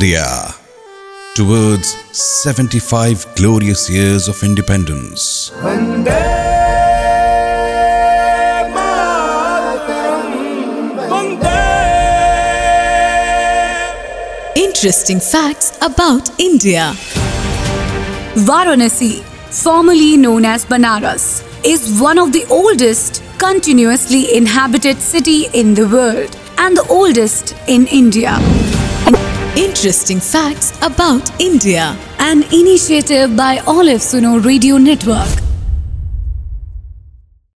India towards 75 glorious years of independence. Interesting facts about India. Varanasi, formerly known as Banaras, is one of the oldest continuously inhabited city in the world and the oldest in India. Interesting facts about India, an initiative by Olive Suno Radio Network.